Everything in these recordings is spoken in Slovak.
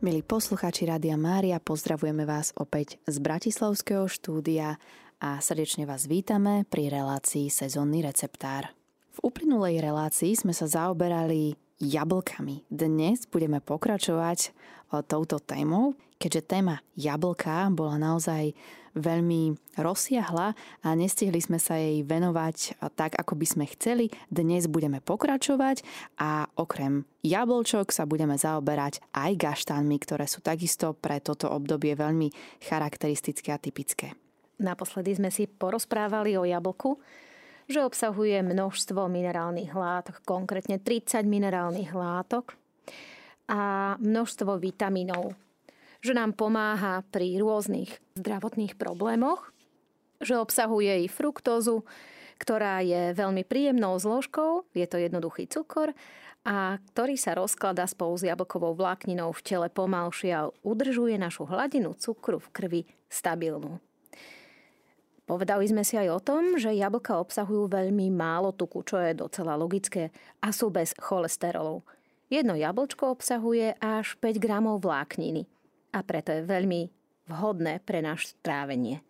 Milí poslucháči Rádia Mária, pozdravujeme vás opäť z bratislavského štúdia a srdečne vás vítame pri relácii Sezónny receptár. V uplynulej relácii sme sa zaoberali jablkami. Dnes budeme pokračovať touto témou, keďže téma jablka bola naozaj veľmi rozsiahla a nestihli sme sa jej venovať tak, ako by sme chceli. Dnes budeme pokračovať a okrem jablčok sa budeme zaoberať aj gaštánmi, ktoré sú takisto pre toto obdobie veľmi charakteristické a typické. Naposledy sme si porozprávali o jablku, že obsahuje množstvo minerálnych látok, konkrétne 30 minerálnych látok a množstvo vitamínov, že nám pomáha pri rôznych zdravotných problémoch, že obsahuje i fruktózu, ktorá je veľmi príjemnou zložkou, je to jednoduchý cukor, a ktorý sa rozkladá spolu s jablkovou vlákninou v tele pomalšie a udržuje našu hladinu cukru v krvi stabilnú. Povedali sme si aj o tom, že jablka obsahujú veľmi málo tuku, čo je docela logické, a sú bez cholesterolov. Jedno jablčko obsahuje až 5 gramov vlákniny a preto je veľmi vhodné pre naše trávenie.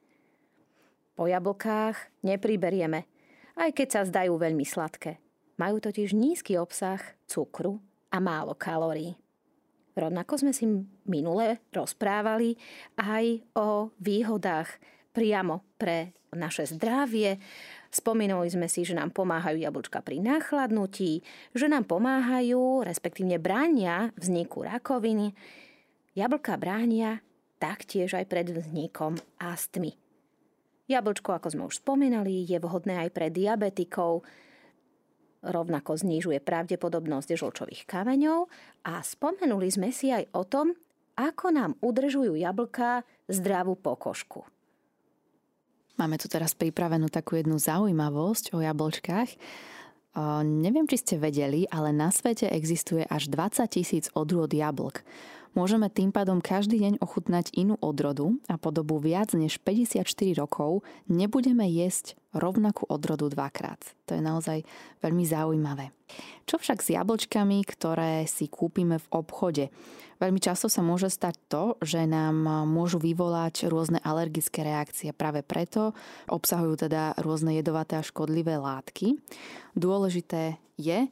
Po jablkách nepriberieme, aj keď sa zdajú veľmi sladké. Majú totiž nízky obsah cukru a málo kalórií. Rovnako sme si minule rozprávali aj o výhodách priamo pre naše zdravie. Spomínali sme si, že nám pomáhajú jablčka pri nachladnutí, že nám pomáhajú, respektívne bránia vzniku rakoviny. Jablka bránia taktiež aj pred vznikom astmy. Jablčko, ako sme už spomínali, je vhodné aj pre diabetikov. Rovnako znižuje pravdepodobnosť žlčových kameňov a spomenuli sme si aj o tom, ako nám udržujú jablká zdravú pokožku. Máme tu teraz pripravenú takú jednu zaujímavosť o jablčkách. Neviem, či ste vedeli, ale na svete existuje až 20 000 odrôd jablk. Môžeme tým pádom každý deň ochutnať inú odrodu a po dobu viac než 54 rokov nebudeme jesť rovnakú odrodu dvakrát. To je naozaj veľmi zaujímavé. Čo však s jablčkami, ktoré si kúpime v obchode? Veľmi často sa môže stať to, že nám môžu vyvolať rôzne alergické reakcie. Práve preto obsahujú teda rôzne jedovaté a škodlivé látky. Dôležité je,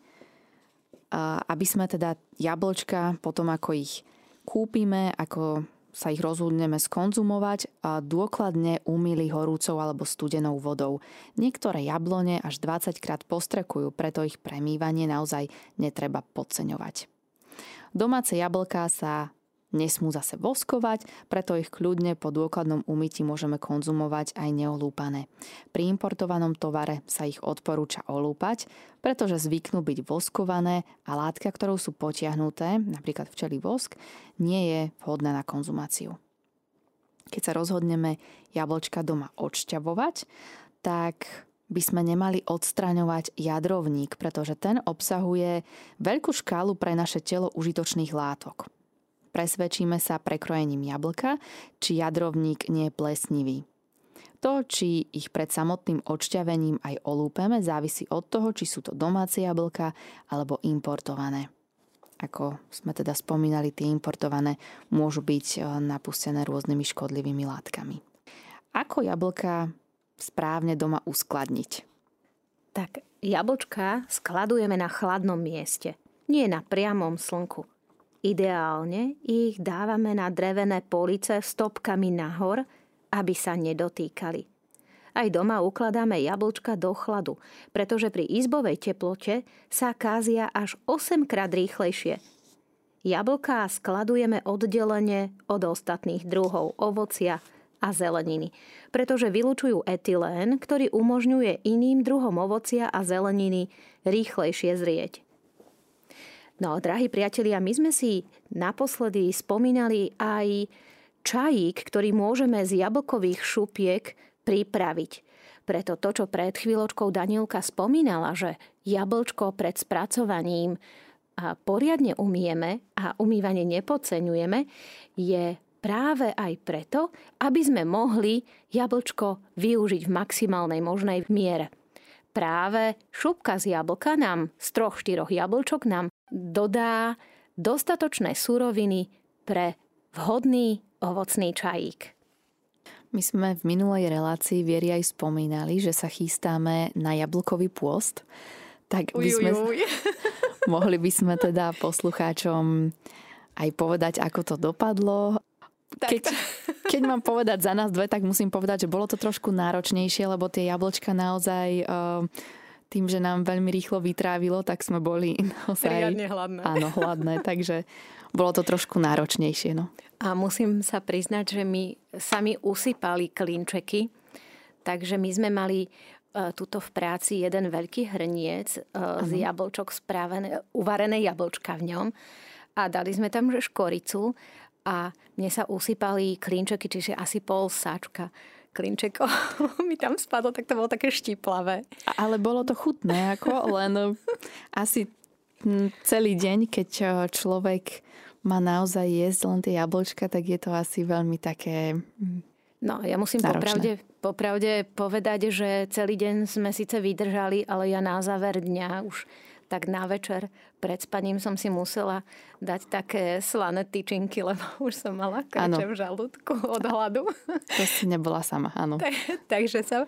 aby sme teda jablčka potom, ako ich kúpime, ako sa ich rozhodneme skonzumovať, a dôkladne umýli horúcou alebo studenou vodou. Niektoré jablone až 20 krát postrekujú, preto ich premývanie naozaj netreba podceňovať. Domáce jablká sa nesmú zase voskovať, preto ich kľudne po dôkladnom umytí môžeme konzumovať aj neolúpané. Pri importovanom tovare sa ich odporúča olúpať, pretože zvyknú byť voskované a látka, ktorou sú potiahnuté, napríklad včelí vosk, nie je vhodná na konzumáciu. Keď sa rozhodneme jablčka doma odšťavovať, tak by sme nemali odstraňovať jadrovník, pretože ten obsahuje veľkú škálu pre naše telo užitočných látok. Presvedčíme sa prekrojením jablka, či jadrovník nie je plesnivý. To, či ich pred samotným odšťavením aj olúpeme, závisí od toho, či sú to domáce jablka alebo importované. Ako sme teda spomínali, tie importované môžu byť napustené rôznymi škodlivými látkami. Ako jablka správne doma uskladniť? Tak jablčka skladujeme na chladnom mieste, nie na priamom slnku. Ideálne ich dávame na drevené police stopkami nahor, aby sa nedotýkali. Aj doma ukladáme jablčka do chladu, pretože pri izbovej teplote sa kázia až 8 krát rýchlejšie. Jablká skladujeme oddelenie od ostatných druhov ovocia a zeleniny, pretože vylučujú etylén, ktorý umožňuje iným druhom ovocia a zeleniny rýchlejšie zrieť. No, drahí priatelia, my sme si naposledy spomínali aj čajík, ktorý môžeme z jablkových šupiek pripraviť. Preto to, čo pred chvíľočkou Danielka spomínala, že jablčko pred spracovaním poriadne umyjeme a umývanie nepodceňujeme, je práve aj preto, aby sme mohli jablčko využiť v maximálnej možnej miere. Práve šupka z jablka nám, z 3-4 jablčok nám dodá dostatočné suroviny pre vhodný ovocný čajík. My sme v minulej relácii Viery aj spomínali, že sa chystáme na jablkový pôst. Tak by sme mohli by sme teda poslucháčom aj povedať, ako to dopadlo. Keď mám povedať za nás dve, tak musím povedať, že bolo to trošku náročnejšie, lebo tie jablčka naozaj tým, že nám veľmi rýchlo vytrávilo, tak sme boli naozaj riadne hladné. Áno, hladné, takže bolo to trošku náročnejšie. No. A musím sa priznať, že my sami usypali klinčeky, takže my sme mali tuto v práci jeden veľký hrniec z jablčok spravené, uvarené jablčka v ňom a dali sme tam škoricu a mne sa usypali klinčeky, čiže asi pol sáčka klinčekov mi tam spadlo, tak to bolo také štiplavé. Ale bolo to chutné, ako len asi celý deň, keď človek má naozaj jesť len tie jablčka, tak je to asi veľmi také... No, ja musím popravde povedať, že celý deň sme síce vydržali, ale ja na záver dňa už tak na večer pred spaním som si musela dať také slané tyčinky, lebo už som mala krče v žalúdku od hladu. To si nebola sama, áno. Takže sa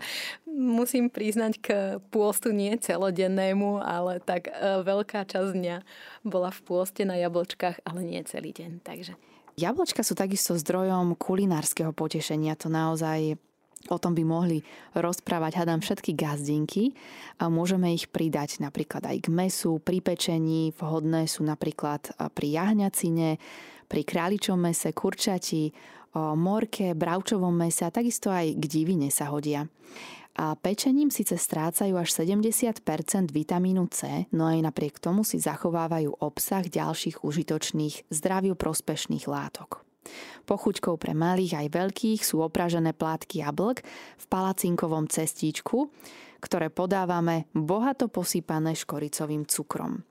musím priznať k pôstu nie celodennému, ale tak veľká časť dňa bola v pôste na jablčkách, ale nie celý deň, takže... Jablčka sú takisto zdrojom kulinárskeho potešenia. To naozaj, o tom by mohli rozprávať, hádam, všetky gazdinky. A môžeme ich pridať napríklad aj k mäsu, pri pečení. Vhodné sú napríklad pri jahňacine, pri králičom mäse, kurčati, morke, bravčovom mäse a takisto aj k divine sa hodia. A pečením síce strácajú až 70% vitamínu C, no aj napriek tomu si zachovávajú obsah ďalších užitočných, zdraviu prospešných látok. Pochuťkou pre malých aj veľkých sú opražené plátky jablk v palacinkovom cestíčku, ktoré podávame bohato posypané škoricovým cukrom.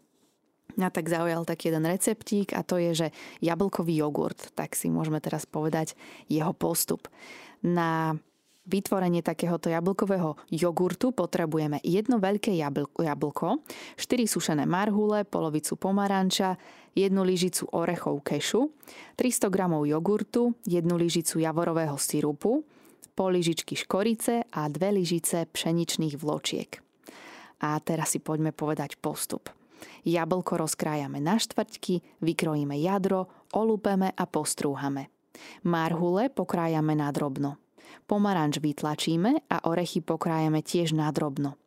Mňa tak zaujal taký jeden receptík a to je, že jablkový jogurt, tak si môžeme teraz povedať jeho postup. Na vytvorenie takéhoto jablkového jogurtu potrebujeme jedno veľké jablko, 4 sušené marhule, polovicu pomaranča, 1 lyžicu orechov kešu, 300 g jogurtu, 1 lyžicu javorového sirupu, pol lyžičky škorice a 2 lyžice pšeničných vločiek. A teraz si poďme povedať postup. Jablko rozkrájame na štvrťky, vykrojíme jadro, olúpeme a postrúhame. Marhule pokrájame na drobno. Pomaranč vytlačíme a orechy pokrájame tiež na drobno.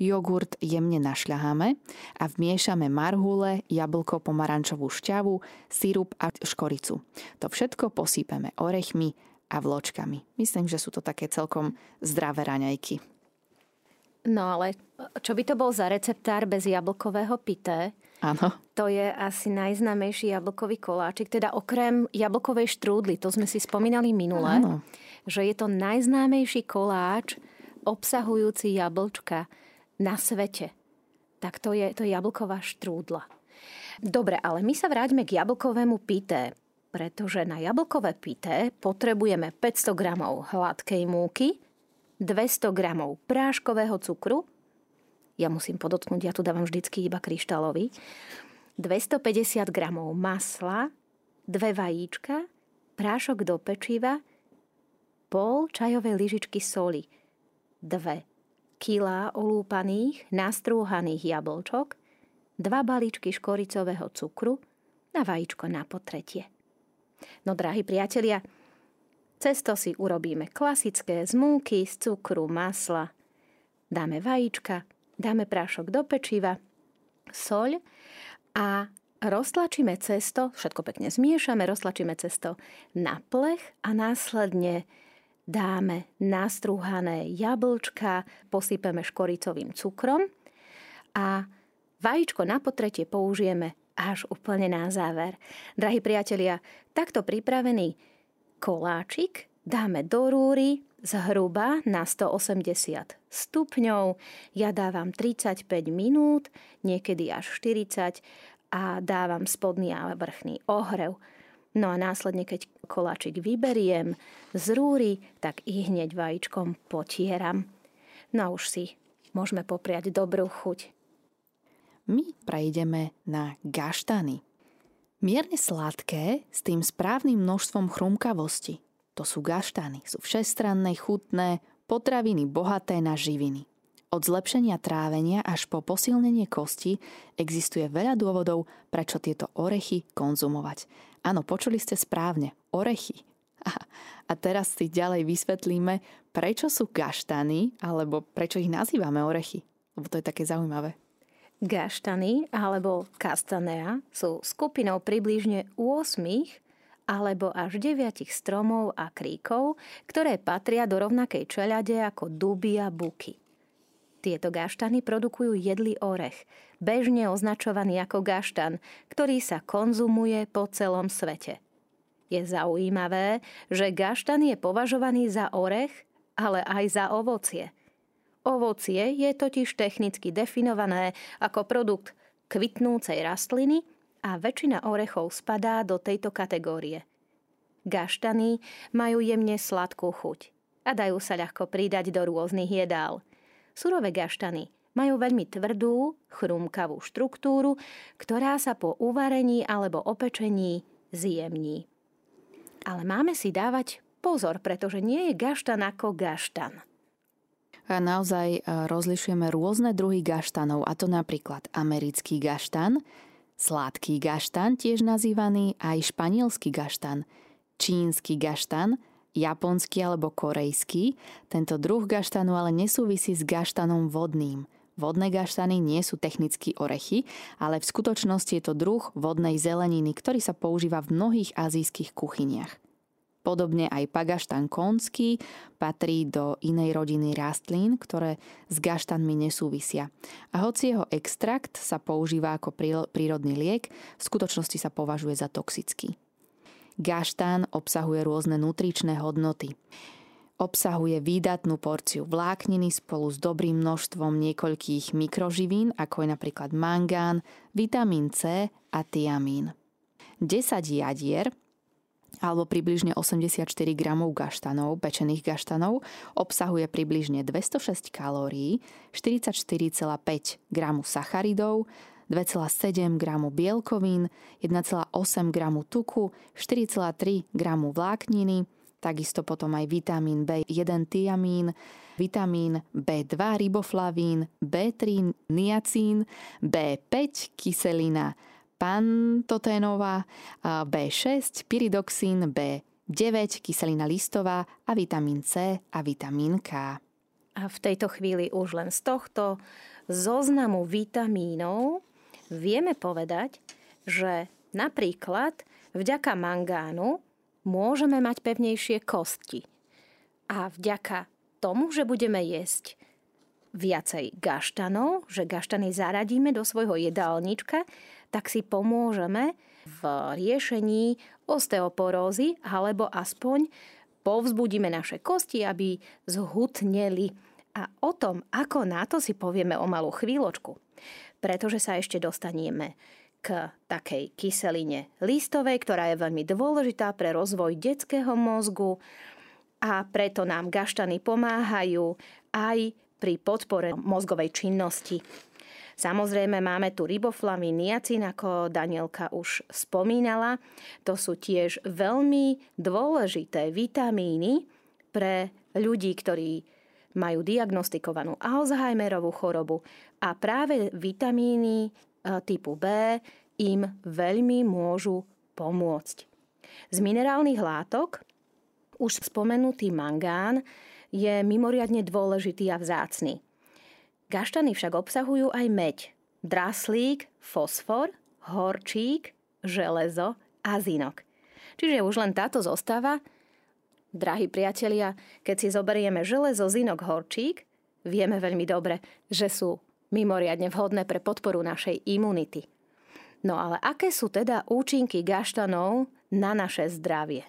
Jogurt jemne našľaháme a vmiešame marhule, jablko, pomarančovú šťavu, sirup a škoricu. To všetko posýpeme orechmi a vločkami. Myslím, že sú to také celkom zdravé raňajky. No ale čo by to bol za receptár bez jablkového pité? Áno. To je asi najznámejší jablkový koláčik, teda okrem jablkovej štrúdly, to sme si spomínali minule. Áno. Že je to najznámejší koláč obsahujúci jablčka na svete. Tak to je jablková štrúdla. Dobre, ale my sa vráťme k jablkovému pité, pretože na jablkové pité potrebujeme 500 g hladkej múky, 200 g práškového cukru, ja musím podotknúť, ja tu dávam vždycky iba kryštálový, 250 g masla, 2 vajíčka, prášok do pečiva, pol čajovej lyžičky soli, 2 kilá olúpaných, nastrúhaných jablčok, 2 balíčky škoricového cukru a vajíčko na potretie. No, drahí priatelia, cesto si urobíme klasické z múky, z cukru, masla. Dáme vajíčka, dáme prášok do pečiva, soľ a roztlačíme cesto, všetko pekne zmiešame, roztlačíme cesto na plech a následne dáme nastrúhané jablčka, posypeme škoricovým cukrom a vajíčko na potretie použijeme až úplne na záver. Drahí priatelia, takto pripravený koláčik dáme do rúry zhruba na 180 stupňov. Ja dávam 35 minút, niekedy až 40 a dávam spodný a vrchný ohrev. No a následne, keď koláčik vyberiem z rúry, tak i hneď vajíčkom potieram. No a už si môžeme popriať dobrú chuť. My prejdeme na gaštany. Mierne sladké s tým správnym množstvom chrumkavosti. To sú gaštany, sú všestranné, chutné, potraviny bohaté na živiny. Od zlepšenia trávenia až po posilnenie kosti existuje veľa dôvodov, prečo tieto orechy konzumovať. Áno, počuli ste správne, orechy. A teraz si ďalej vysvetlíme, prečo sú gaštany, alebo prečo ich nazývame orechy. Lebo to je také zaujímavé. Gaštany, alebo castanea, sú skupinou približne 8 alebo až 9 stromov a kríkov, ktoré patria do rovnakej čeľade ako duby a buky. Tieto gaštany produkujú jedlý orech, bežne označovaný ako gaštan, ktorý sa konzumuje po celom svete. Je zaujímavé, že gaštan je považovaný za orech, ale aj za ovocie. Ovocie je totiž technicky definované ako produkt kvitnúcej rastliny a väčšina orechov spadá do tejto kategórie. Gaštany majú jemne sladkú chuť a dajú sa ľahko pridať do rôznych jedál. Surové gaštany majú veľmi tvrdú, chrumkavú štruktúru, ktorá sa po uvarení alebo opečení zjemní. Ale máme si dávať pozor, pretože nie je gaštan ako gaštan. A naozaj rozlišujeme rôzne druhy gaštanov, a to napríklad americký gaštan, sladký gaštan, tiež nazývaný aj španielský gaštan, čínsky gaštan, japonský alebo korejský. Tento druh gaštanu ale nesúvisí s gaštanom vodným. Vodné gaštany nie sú technicky orechy, ale v skutočnosti je to druh vodnej zeleniny, ktorý sa používa v mnohých azijských kuchyniach. Podobne aj pagaštan konský patrí do inej rodiny rastlín, ktoré s gaštanmi nesúvisia. A hoci jeho extrakt sa používa ako prírodný liek, v skutočnosti sa považuje za toxický. Gaštán obsahuje rôzne nutričné hodnoty. Obsahuje výdatnú porciu vlákniny spolu s dobrým množstvom niekoľkých mikroživín, ako je napríklad mangán, vitamín C a tiamín. 10 jadier, alebo približne 84 gramov gaštanov, pečených gaštanov, obsahuje približne 206 kalórií, 44,5 gramu sacharidov, 2,7 gramu bielkovín, 1,8 gramu tuku, 4,3 gramu vlákniny, takisto potom aj vitamín B1 tiamín, vitamín B2 riboflavín, B3 niacín, B5 kyselina pantoténová, B6 pyridoxín, B9 kyselina listová a vitamín C a vitamín K. A v tejto chvíli už len z tohto zoznamu vitamínov vieme povedať, že napríklad vďaka mangánu môžeme mať pevnejšie kosti. A vďaka tomu, že budeme jesť viacej gaštanov, že gaštany zaradíme do svojho jedálnička, tak si pomôžeme v riešení osteoporózy alebo aspoň povzbudíme naše kosti, aby zhutneli. A o tom, ako na to, si povieme o malú chvíľočku. Pretože sa ešte dostaneme k takej kyseline listovej, ktorá je veľmi dôležitá pre rozvoj detského mozgu a preto nám gaštany pomáhajú aj pri podpore mozgovej činnosti. Samozrejme máme tu riboflavín, niacín, ako Danielka už spomínala. To sú tiež veľmi dôležité vitamíny pre ľudí, ktorí majú diagnostikovanú Alzheimerovú chorobu a práve vitamíny typu B im veľmi môžu pomôcť. Z minerálnych látok už spomenutý mangán je mimoriadne dôležitý a vzácny. Gaštany však obsahujú aj meď, draslík, fosfor, horčík, železo a zinok. Čiže už len táto zostava. Drahí priatelia, keď si zoberieme železo, zinok, horčík, vieme veľmi dobre, že sú mimoriadne vhodné pre podporu našej imunity. No ale aké sú teda účinky gaštanov na naše zdravie?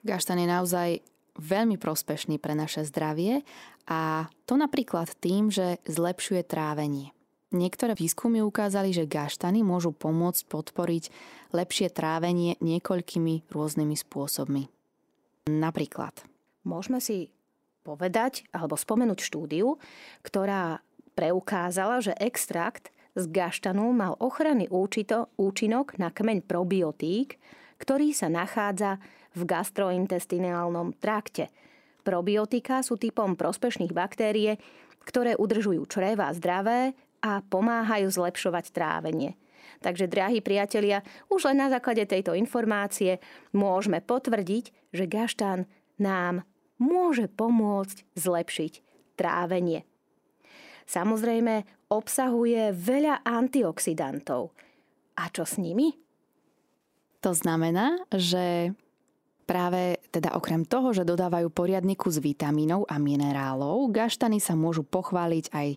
Gaštan je naozaj veľmi prospešný pre naše zdravie a to napríklad tým, že zlepšuje trávenie. Niektoré výskumy ukázali, že gaštany môžu pomôcť podporiť lepšie trávenie niekoľkými rôznymi spôsobmi. Napríklad môžeme si povedať alebo spomenúť štúdiu, ktorá preukázala, že extrakt z gaštanu mal ochranný účinok na kmeň probiotík, ktorý sa nachádza v gastrointestinálnom trakte. Probiotika sú typom prospešných baktérie, ktoré udržujú čreva zdravé a pomáhajú zlepšovať trávenie. Takže, drahí priatelia, už len na základe tejto informácie môžeme potvrdiť, že gaštan nám môže pomôcť zlepšiť trávenie. Samozrejme, obsahuje veľa antioxidantov. A čo s nimi? To znamená, že práve teda okrem toho, že dodávajú poriadny kus vitamínov a minerálov, gaštany sa môžu pochváliť aj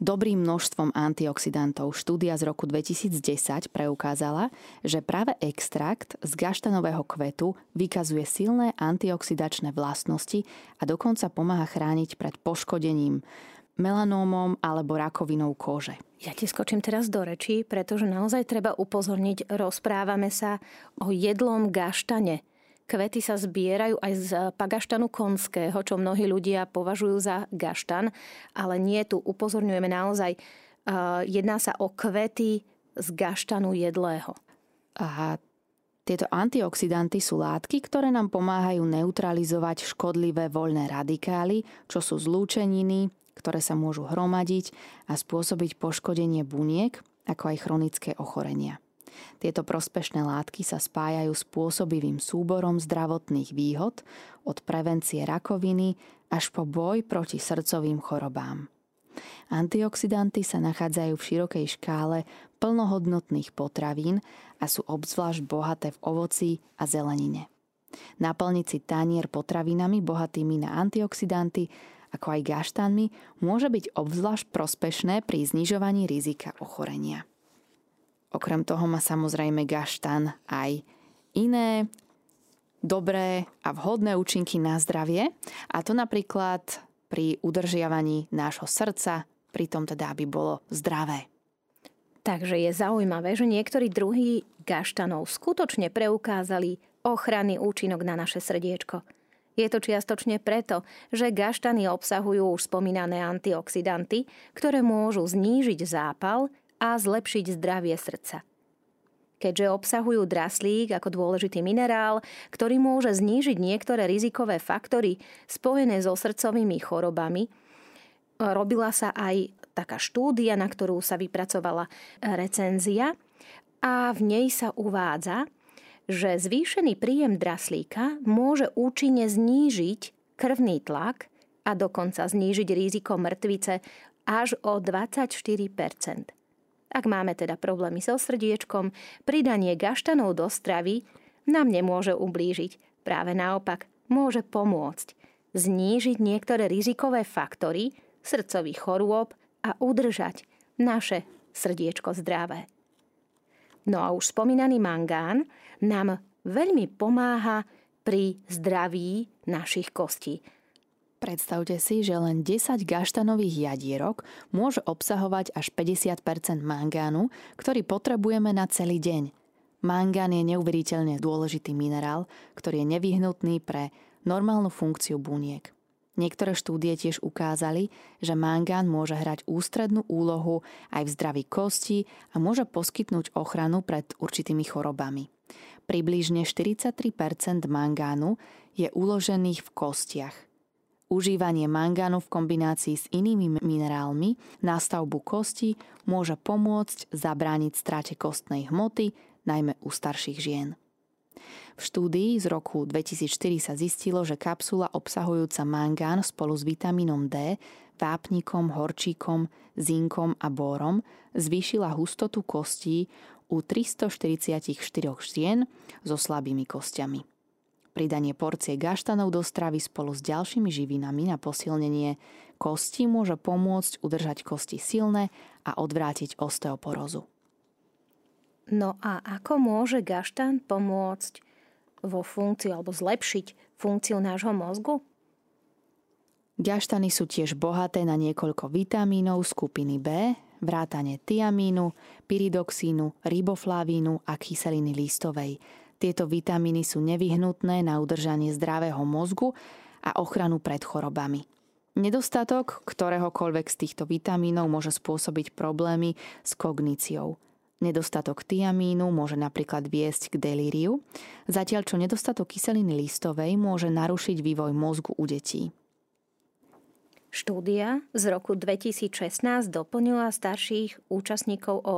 dobrým množstvom antioxidantov. Štúdia z roku 2010 preukázala, že práve extrakt z gaštanového kvetu vykazuje silné antioxidačné vlastnosti a dokonca pomáha chrániť pred poškodením melanómom alebo rakovinou kože. Ja ti skočím teraz do rečí, pretože naozaj treba upozorniť, rozprávame sa o jedlom gaštane. Kvety sa zbierajú aj z pagaštanu konského, čo mnohí ľudia považujú za gaštan, ale nie, tu upozorňujeme naozaj, jedná sa o kvety z gaštanu jedlého. A tieto antioxidanty sú látky, ktoré nám pomáhajú neutralizovať škodlivé voľné radikály, čo sú zlúčeniny, ktoré sa môžu hromadiť a spôsobiť poškodenie buniek, ako aj chronické ochorenia. Tieto prospešné látky sa spájajú spôsobivým súborom zdravotných výhod od prevencie rakoviny až po boj proti srdcovým chorobám. Antioxidanty sa nachádzajú v širokej škále plnohodnotných potravín a sú obzvlášť bohaté v ovoci a zelenine. Naplniť si tanier potravinami bohatými na antioxidanty ako aj gaštanmi môže byť obzvlášť prospešné pri znižovaní rizika ochorenia. Okrem toho má samozrejme gaštan aj iné dobré a vhodné účinky na zdravie, a to napríklad pri udržiavaní nášho srdca, pri tom teda, aby bolo zdravé. Takže je zaujímavé, že niektorí druhy gaštanov skutočne preukázali ochranný účinok na naše srdiečko. Je to čiastočne preto, že gaštany obsahujú už spomínané antioxidanty, ktoré môžu znížiť zápal a zlepšiť zdravie srdca. Keďže obsahujú draslík ako dôležitý minerál, ktorý môže znížiť niektoré rizikové faktory spojené so srdcovými chorobami, robila sa aj taká štúdia, na ktorú sa vypracovala recenzia, a v nej sa uvádza, že zvýšený príjem draslíka môže účinne znížiť krvný tlak a dokonca znížiť riziko mŕtvice až o 24%. Ak máme teda problémy so srdiečkom, pridanie gaštanov do stravy nám nemôže ublížiť. Práve naopak, môže pomôcť znížiť niektoré rizikové faktory srdcových chorôb a udržať naše srdiečko zdravé. No a už spomínaný mangán nám veľmi pomáha pri zdraví našich kostí. Predstavte si, že len 10 gaštanových jadierok môže obsahovať až 50% mangánu, ktorý potrebujeme na celý deň. Mangán je neuveriteľne dôležitý minerál, ktorý je nevyhnutný pre normálnu funkciu buniek. Niektoré štúdie tiež ukázali, že mangán môže hrať ústrednú úlohu aj v zdraví kosti a môže poskytnúť ochranu pred určitými chorobami. Približne 43% mangánu je uložených v kostiach. Užívanie mangánu v kombinácii s inými minerálmi na stavbu kosti môže pomôcť zabrániť strate kostnej hmoty, najmä u starších žien. V štúdii z roku 2004 sa zistilo, že kapsula obsahujúca mangán spolu s vitamínom D, vápnikom, horčíkom, zinkom a bórom zvýšila hustotu kostí u 344 žien so slabými kostiami. Pridanie porcie gaštanov do stravy spolu s ďalšími živinami na posilnenie kosti môže pomôcť udržať kosti silné a odvrátiť osteoporózu. No a ako môže gaštan pomôcť vo funkciu alebo zlepšiť funkciu nášho mozgu? Gaštany sú tiež bohaté na niekoľko vitamínov skupiny B, vrátane tiamínu, pyridoxínu, riboflavínu a kyseliny listovej. Tieto vitamíny sú nevyhnutné na udržanie zdravého mozgu a ochranu pred chorobami. Nedostatok ktoréhokoľvek z týchto vitamínov môže spôsobiť problémy s kogníciou. Nedostatok tiamínu môže napríklad viesť k delíriu, zatiaľ čo nedostatok kyseliny listovej môže narušiť vývoj mozgu u detí. Štúdia z roku 2016 doplnila starších účastníkov o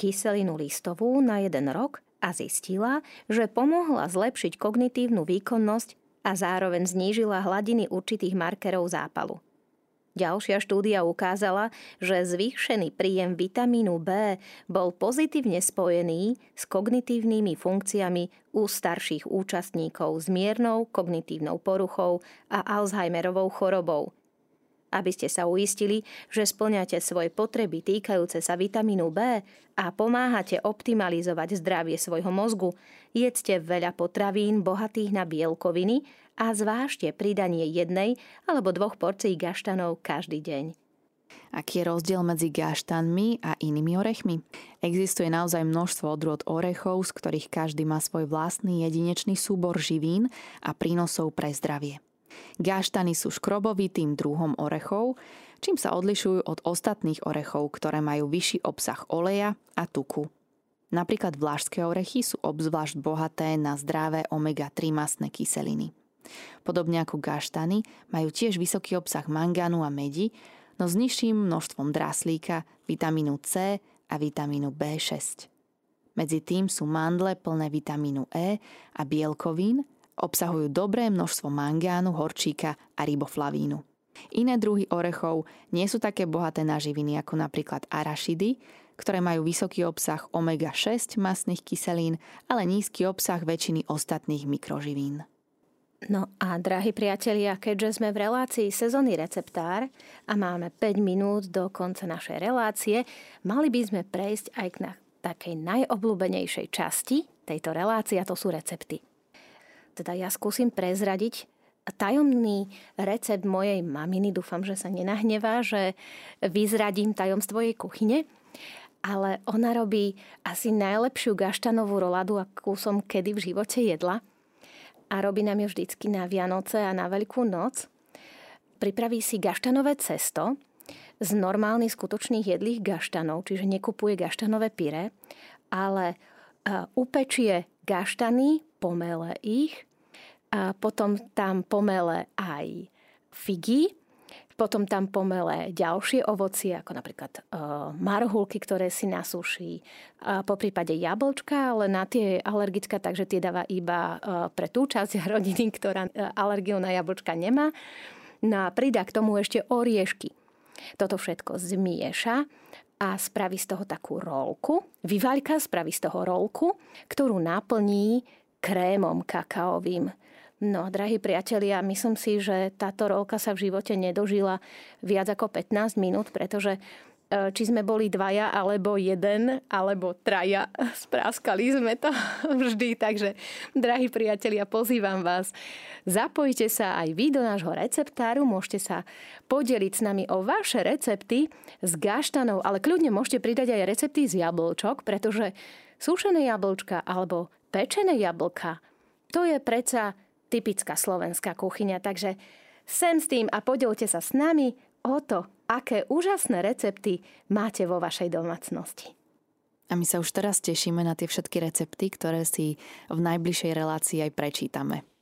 kyselinu listovú na 1 rok a zistila, že pomohla zlepšiť kognitívnu výkonnosť a zároveň znížila hladiny určitých markerov zápalu. Ďalšia štúdia ukázala, že zvýšený príjem vitamínu B bol pozitívne spojený s kognitívnymi funkciami u starších účastníkov s miernou kognitívnou poruchou a Alzheimerovou chorobou. Aby ste sa uistili, že spĺňate svoje potreby týkajúce sa vitamínu B a pomáhate optimalizovať zdravie svojho mozgu, jedzte veľa potravín bohatých na bielkoviny a zvážte pridanie 1 alebo 2 porcií gaštanov každý deň. Aký je rozdiel medzi gaštanmi a inými orechmi? Existuje naozaj množstvo odrôd orechov, z ktorých každý má svoj vlastný jedinečný súbor živín a prínosov pre zdravie. Gaštany sú škrobovitým druhom orechov, čím sa odlišujú od ostatných orechov, ktoré majú vyšší obsah oleja a tuku. Napríklad vlašské orechy sú obzvlášť bohaté na zdravé omega-3 mastné kyseliny. Podobne ako gaštany, majú tiež vysoký obsah mangánu a medi, no s nižším množstvom draslíka, vitamínu C a vitamínu B6. Medzi tým sú mandle plné vitamínu E a bielkovín, obsahujú dobré množstvo mangánu, horčíka a riboflavínu. Iné druhy orechov nie sú také bohaté na živiny ako napríklad arašidy, ktoré majú vysoký obsah omega-6 mastných kyselín, ale nízky obsah väčšiny ostatných mikroživín. No a drahí priatelia, keďže sme v relácii Sezónny receptár a máme 5 minút do konca našej relácie, mali by sme prejsť aj k takej najobľúbenejšej časti tejto relácie, a to sú recepty. Teda ja skúsim prezradiť tajomný recept mojej maminy. Dúfam, že sa nenahnevá, že vyzradím tajomstvo jej kuchyne. Ale ona robí asi najlepšiu gaštanovú roladu, akú som kedy v živote jedla. A robí nám ju vždycky na Vianoce a na Veľkú noc. Pripraví si gaštanové cesto z normálnych skutočných jedlých gaštanov, čiže nekupuje gaštanové pyré, ale upečie gaštany, pomele ich, a potom tam pomele aj figy, potom tam pomele ďalšie ovocie, ako napríklad marhulky, ktoré si nasuší, poprípade jablčka, ale na tie je alergická, takže tie dáva iba pre tú časť rodiny, ktorá alergiu na jablčka nemá. No a pridá k tomu ešte oriešky. Toto všetko zmieša a spraví z toho takú rolku. Vyvaľka, spraví z toho rolku, ktorú naplní krémom kakaovým. No, drahí priatelia, myslím si, že táto rolka sa v živote nedožila viac ako 15 minút, pretože či sme boli 2, alebo 1, alebo 3, spráskali sme to vždy. Takže, drahí priatelia, pozývam vás, zapojte sa aj vy do nášho receptáru, môžete sa podeliť s nami o vaše recepty z gaštanov, ale kľudne môžete pridať aj recepty z jablčok, pretože sušené jablčka alebo pečené jablka, to je predsa typická slovenská kuchyňa, takže sem s tým a podelte sa s nami o to, aké úžasné recepty máte vo vašej domácnosti. A my sa už teraz tešíme na tie všetky recepty, ktoré si v najbližšej relácii aj prečítame.